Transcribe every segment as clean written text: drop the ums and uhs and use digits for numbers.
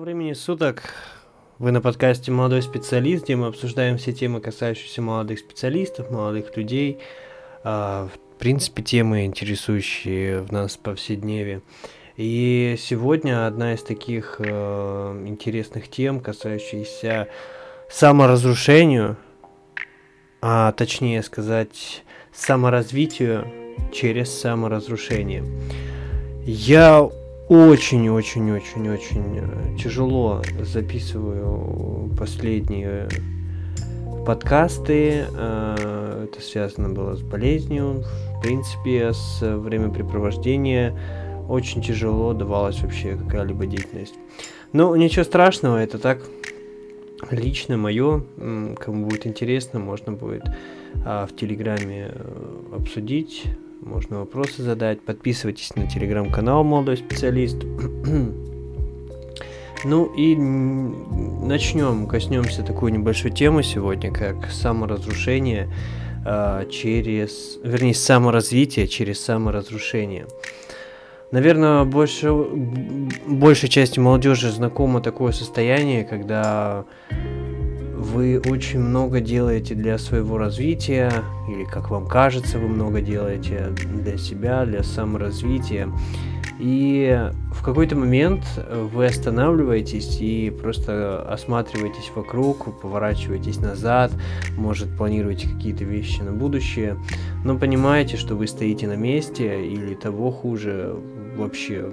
Доброго времени суток. Вы на подкасте «Молодой специалист», где мы обсуждаем все темы, касающиеся молодых специалистов, молодых людей. В принципе, темы, интересующие в нас в повседневе. И сегодня одна из таких интересных тем, касающаяся саморазрушению, а точнее сказать, саморазвитию через саморазрушение. Я очень-очень-очень-очень тяжело записываю последние подкасты. Это связано было с болезнью, в принципе, с времяпрепровождением. Очень тяжело давалась вообще какая-либо деятельность. Но ничего страшного, это так лично мое. Кому будет интересно, можно будет в Телеграме обсудить. Можно вопросы задать. Подписывайтесь на телеграм-канал «Молодой специалист». Ну и коснемся такой небольшой темы сегодня, как саморазрушение саморазвитие через саморазрушение. Наверное, большей части молодежи знакомо такое состояние, когда вы очень много делаете для своего развития, или, как вам кажется, вы много делаете для себя, для саморазвития. И в какой-то момент вы останавливаетесь и просто осматриваетесь вокруг, поворачиваетесь назад, может, планируете какие-то вещи на будущее, но понимаете, что вы стоите на месте, или того хуже, вообще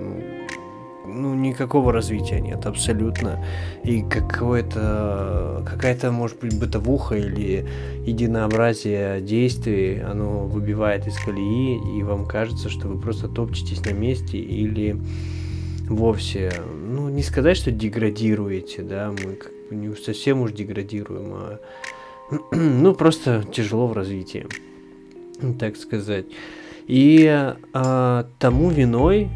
никакого развития нет абсолютно, и какая-то, может быть, бытовуха или единообразие действий, оно выбивает из колеи, и вам кажется, что вы просто топчетесь на месте или вовсе, не сказать, что деградируете, да, мы как бы не совсем уж деградируем, а просто тяжело в развитии, так сказать. И тому виной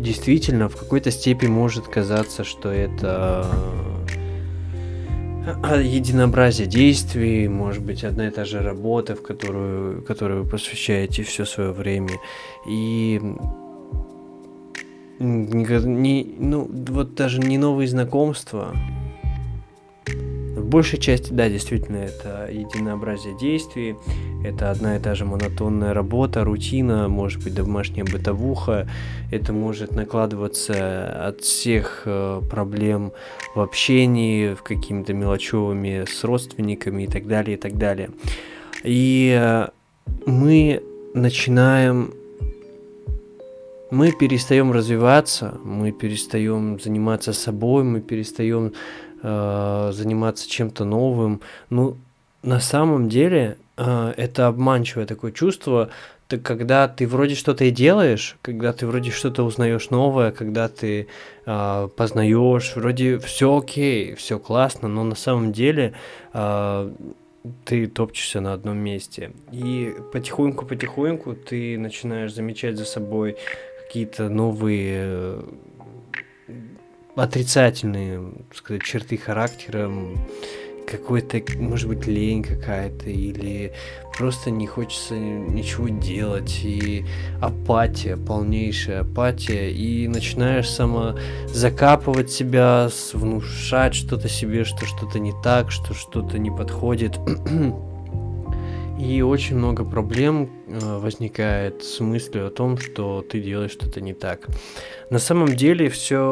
действительно в какой-то степени может казаться, что это единообразие действий, может быть, одна и та же работа, в которую вы посвящаете все свое время. И даже не новые знакомства. В большей части, да, действительно, это единообразие действий, это одна и та же монотонная работа, рутина, может быть, домашняя бытовуха, это может накладываться от всех проблем в общении, в какими-то мелочевыми с родственниками и так далее, и так далее. И мы мы перестаем развиваться, мы перестаем заниматься собой, мы перестаем заниматься чем-то новым. На самом деле это обманчивое такое чувство, когда ты вроде что-то и делаешь, когда ты вроде что-то узнаешь новое, когда ты познаешь, вроде все окей, все классно, но на самом деле ты топчешься на одном месте. И потихоньку-потихоньку ты начинаешь замечать за собой какие-то новые отрицательные, так сказать, черты характера, какой-то, может быть, лень какая-то, или просто не хочется ничего делать, и апатия, полнейшая апатия, и начинаешь сама закапывать себя, внушать что-то себе, что что-то не так, что что-то не подходит, и очень много проблем возникает с мыслью о том, что ты делаешь что-то не так. На самом деле вся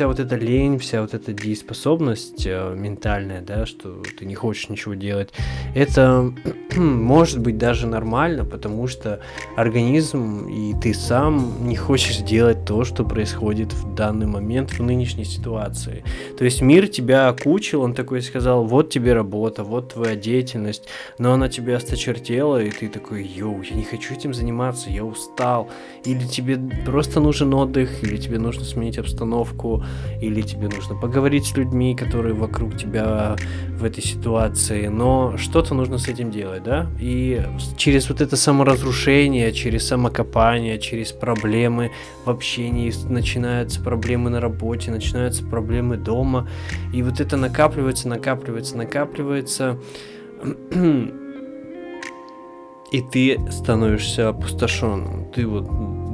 вот эта лень, вся вот эта дееспособность ментальная, да, что ты не хочешь ничего делать, это может быть даже нормально, потому что организм и ты сам не хочешь делать то, что происходит в данный момент, в нынешней ситуации. То есть мир тебя окучил, он такой сказал: вот тебе работа, вот твоя деятельность, но она тебя осточертела, и ты такой: йоу, я не хочу этим заниматься, я устал. Или тебе просто нужен отдых, или тебе нужно сменить обстановку, или тебе нужно поговорить с людьми, которые вокруг тебя в этой ситуации, но что-то нужно с этим делать, да? И через вот это саморазрушение, через самокопание, через проблемы в общении, начинаются проблемы на работе, начинаются проблемы дома, и вот это накапливается, и ты становишься опустошенным. Ты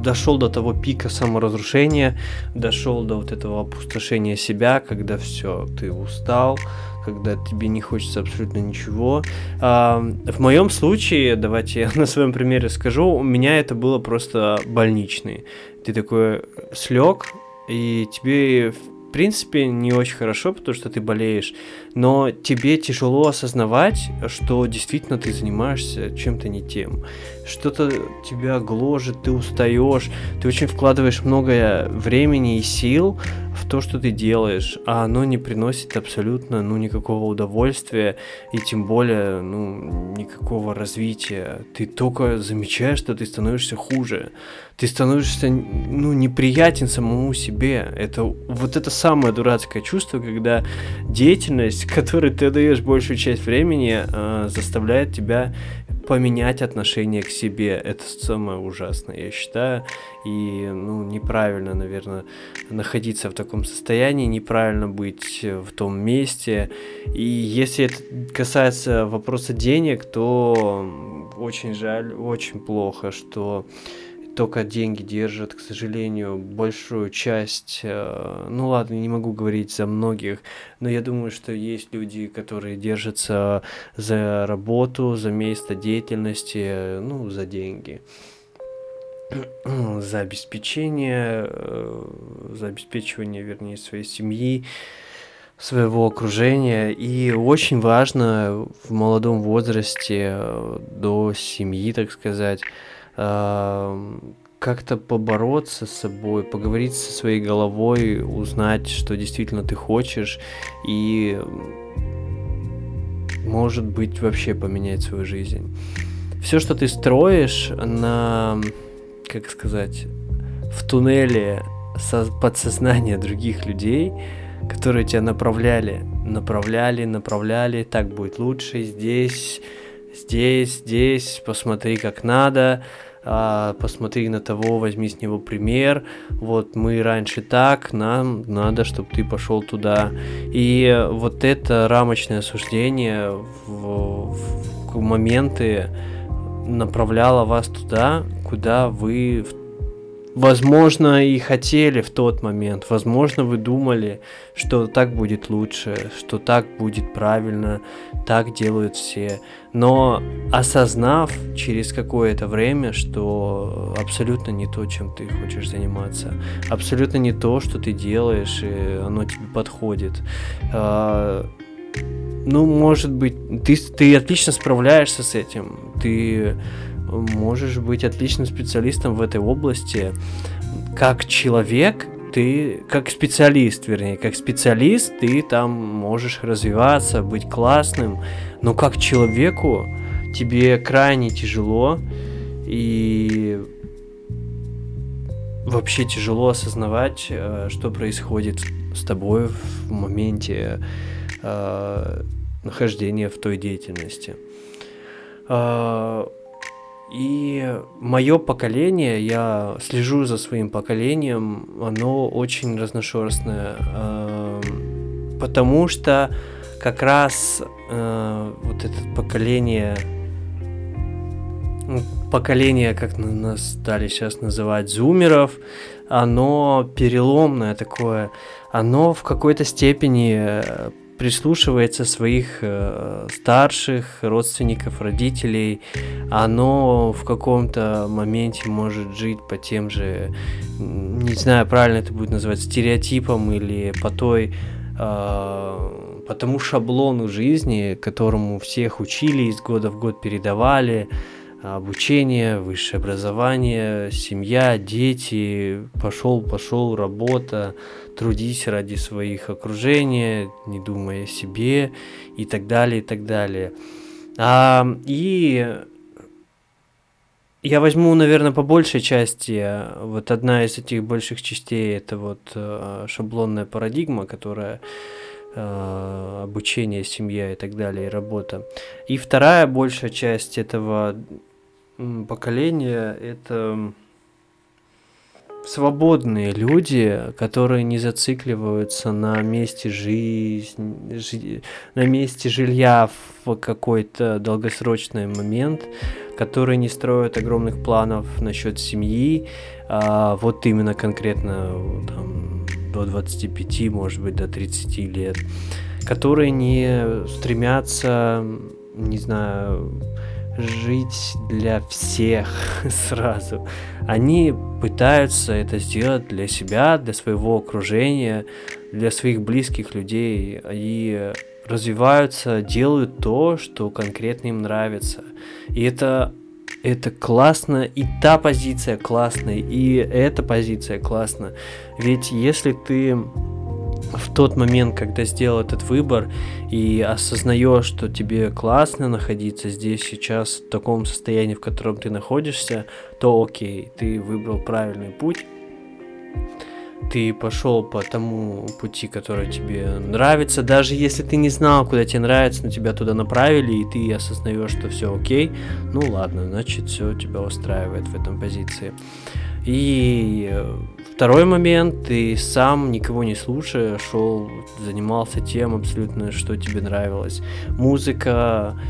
дошел до того пика саморазрушения, дошел до вот этого опустошения себя, когда все, ты устал, когда тебе не хочется абсолютно ничего. В моем случае, давайте я на своем примере скажу, у меня это было просто больничный. Ты такой слег, и тебе, в принципе, не очень хорошо, потому что ты болеешь, но тебе тяжело осознавать, что действительно ты занимаешься чем-то не тем. Что-то тебя гложет, ты устаешь, ты очень вкладываешь много времени и сил в то, что ты делаешь, а оно не приносит абсолютно, никакого удовольствия и тем более, никакого развития. Ты только замечаешь, что ты становишься хуже. Ты становишься, неприятен самому себе. Это вот это самое дурацкое чувство, когда деятельность, которой ты даешь большую часть времени, заставляет тебя поменять отношение к себе. Это самое ужасное, я считаю. И, неправильно, наверное, находиться в таком состоянии, неправильно быть в том месте. И если это касается вопроса денег, то очень жаль, очень плохо, что только деньги держат, к сожалению, большую часть, не могу говорить за многих, но я думаю, что есть люди, которые держатся за работу, за место деятельности, за деньги, за обеспечивание своей семьи, своего окружения, и очень важно в молодом возрасте, до семьи, так сказать, как-то побороться с собой, поговорить со своей головой, узнать, что действительно ты хочешь, и, может быть, вообще поменять свою жизнь. Все, что ты строишь в туннеле подсознания других людей, которые тебя направляли, так будет лучше, здесь, посмотри, как надо, посмотри на того, возьми с него пример, вот мы раньше так, нам надо, чтобы ты пошел туда. И вот это рамочное суждение в моменты направляло вас туда, куда вы, возможно, и хотели в тот момент, возможно, вы думали, что так будет лучше, что так будет правильно, так делают все, но осознав через какое-то время, что абсолютно не то, чем ты хочешь заниматься, абсолютно не то, что ты делаешь, и оно тебе подходит. Может быть, ты отлично справляешься с этим, ты можешь быть отличным специалистом в этой области. Как человек, ты как специалист, ты там можешь развиваться, быть классным, но как человеку тебе крайне тяжело, и вообще тяжело осознавать, что происходит с тобой в моменте нахождения в той деятельности. И мое поколение, я слежу за своим поколением, оно очень разношерстное, потому что как раз вот это поколение, как нас стали сейчас называть, зумеров, оно переломное такое, оно в какой-то степени прислушивается своих старших родственников, родителей, оно в каком-то моменте может жить по тем же, не знаю, правильно это будет называть, стереотипом или по тому шаблону жизни, которому всех учили, из года в год передавали: обучение, высшее образование, семья, дети, пошел, работа, трудись ради своих окружения, не думая о себе, и так далее, и так далее. И я возьму, наверное, по большей части, вот одна из этих больших частей, это вот шаблонная парадигма, которая обучение, семья и так далее, и работа. И вторая большая часть этого поколения — это свободные люди, которые не зацикливаются на месте на месте жилья в какой-то долгосрочный момент, которые не строят огромных планов насчет семьи, вот именно конкретно там, до 25, может быть, до 30 лет, которые не стремятся, не знаю, жить для всех сразу. Они пытаются это сделать для себя, для своего окружения, для своих близких людей. И развиваются, делают то, что конкретно им нравится. И это классно, и та позиция классная, и эта позиция классна. Ведь если ты в тот момент, когда сделал этот выбор и осознаешь, что тебе классно находиться здесь сейчас, в таком состоянии, в котором ты находишься, то окей, ты выбрал правильный путь, ты пошел по тому пути, который тебе нравится, даже если ты не знал, куда тебе нравится, но тебя туда направили, и ты осознаешь, что все окей, ну ладно, значит, все тебя устраивает в этом позиции. И второй момент, ты сам, никого не слушая, шел, занимался тем абсолютно, что тебе нравилось. Музыка,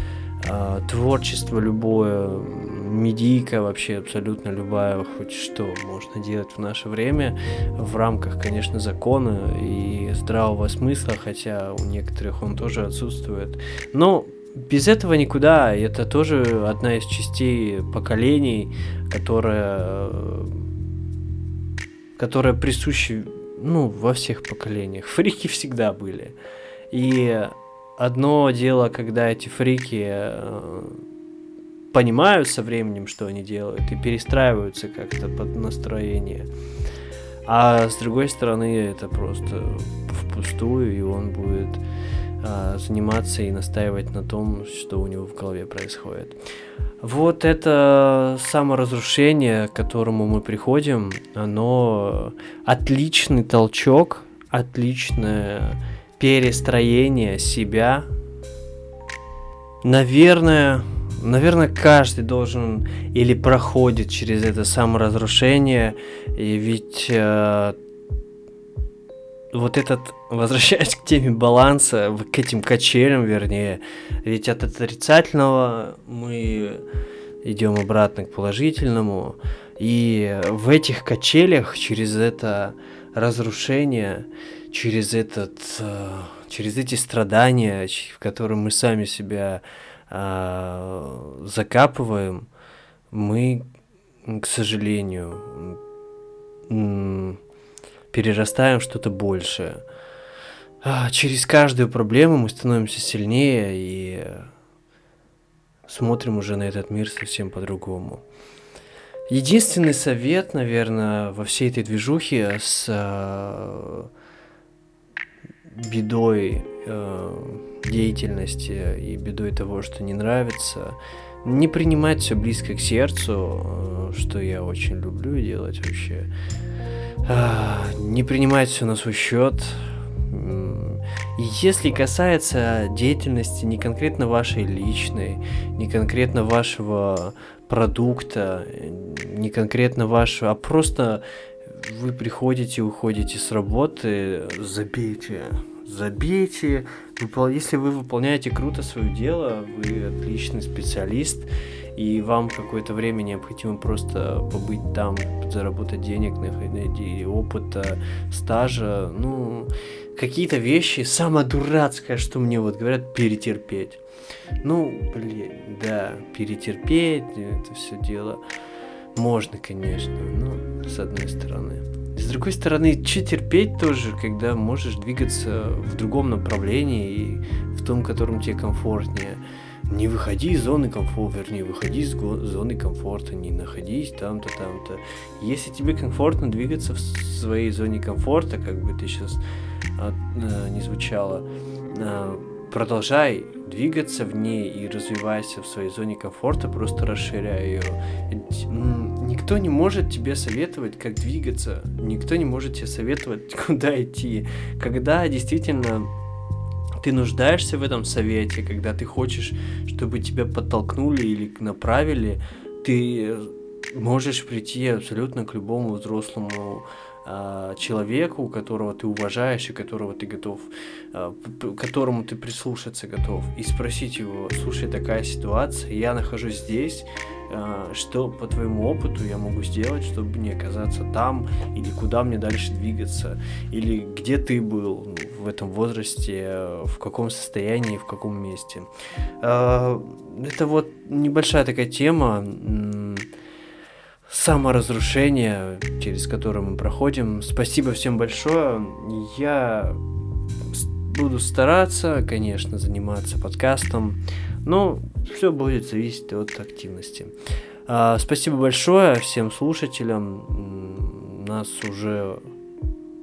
творчество любое, медийка вообще абсолютно любая, хоть что можно делать в наше время, в рамках, конечно, закона и здравого смысла, хотя у некоторых он тоже отсутствует. Но без этого никуда, это тоже одна из частей поколений, которая присуща, ну, во всех поколениях. Фрики всегда были. И одно дело, когда эти фрики понимают со временем, что они делают, и перестраиваются как-то под настроение. А с другой стороны, это просто впустую, и он будет заниматься и настаивать на том, что у него в голове происходит. Вот это саморазрушение, к которому мы приходим, оно отличный толчок, отличное перестроение себя. Наверное, каждый должен или проходит через это саморазрушение, и ведь вот этот, возвращаясь к теме баланса, к этим качелям, вернее, ведь от отрицательного мы идем обратно к положительному, и в этих качелях через это разрушение, через эти страдания, в которые мы сами себя закапываем, мы, к сожалению, перерастаем что-то большее. Через каждую проблему мы становимся сильнее и смотрим уже на этот мир совсем по-другому. Единственный совет, наверное, во всей этой движухе с бедой деятельности и бедой того, что не нравится, не принимать все близко к сердцу, что я очень люблю делать вообще. Не принимать все на свой счет. И если касается деятельности не конкретно вашей личной, не конкретно вашего продукта, не конкретно вашего, а просто вы приходите, уходите с работы, забейте. Если вы выполняете круто свое дело, вы отличный специалист, и вам какое-то время необходимо просто побыть там, заработать денег, найти опыта, стажа, ну, какие-то вещи, самое дурацкое, что мне вот говорят, перетерпеть. Ну, блин, да, перетерпеть, это все дело можно, конечно, но с одной стороны. С другой стороны, че терпеть тоже, когда можешь двигаться в другом направлении, и в том, в котором тебе комфортнее. Не выходи из зоны комфорта, не находись там-то, там-то. Если тебе комфортно двигаться в своей зоне комфорта, как бы ты сейчас не звучало, продолжай двигаться в ней и развивайся в своей зоне комфорта, просто расширяя ее. Никто не может тебе советовать, как двигаться, никто не может тебе советовать, куда идти. Когда действительно ты нуждаешься в этом совете, когда ты хочешь, чтобы тебя подтолкнули или направили, ты можешь прийти абсолютно к любому взрослому человеку, которого ты уважаешь и которого ты готов, которому ты прислушаться готов, и спросить его: слушай, такая ситуация, я нахожусь здесь, что по твоему опыту я могу сделать, чтобы не оказаться там, или куда мне дальше двигаться, или где ты был в этом возрасте, в каком состоянии, в каком месте. Это вот небольшая такая тема саморазрушение, через которое мы проходим. Спасибо всем большое. Я буду стараться, конечно, заниматься подкастом, но все будет зависеть от активности. Спасибо большое всем слушателям. У нас уже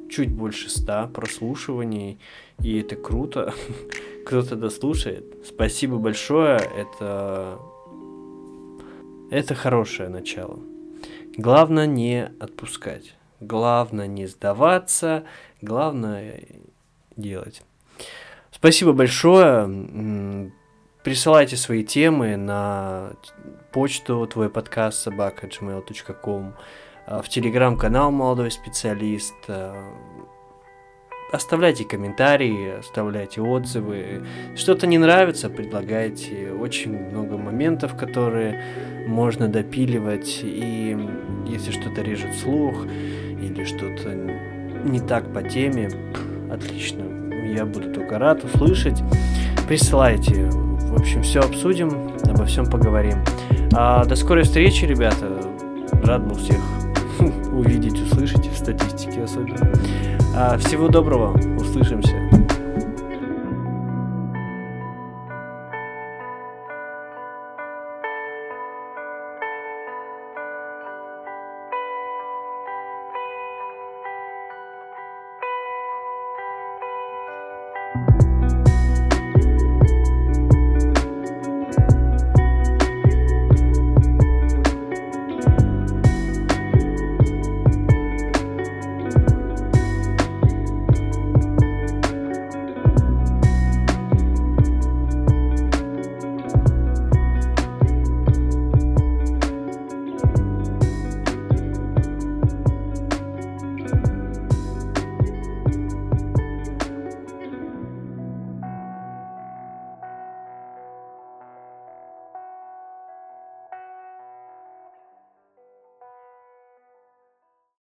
чуть больше 100 прослушиваний, и это круто. Кто-то дослушает. Спасибо большое. Это хорошее начало. Главное не отпускать, главное не сдаваться, главное делать. Спасибо большое. Присылайте свои темы на почту твойподкаст@gmail.com, в телеграм-канал «Молодой специалист». Оставляйте комментарии, оставляйте отзывы. Что-то не нравится, предлагайте. Очень много моментов, которые можно допиливать. И если что-то режет слух или что-то не так по теме, отлично. Я буду только рад услышать. Присылайте. В общем, все обсудим, обо всем поговорим. До скорой встречи, ребята. Рад был всех увидеть, услышать, в статистике особенно. Всего доброго, услышимся.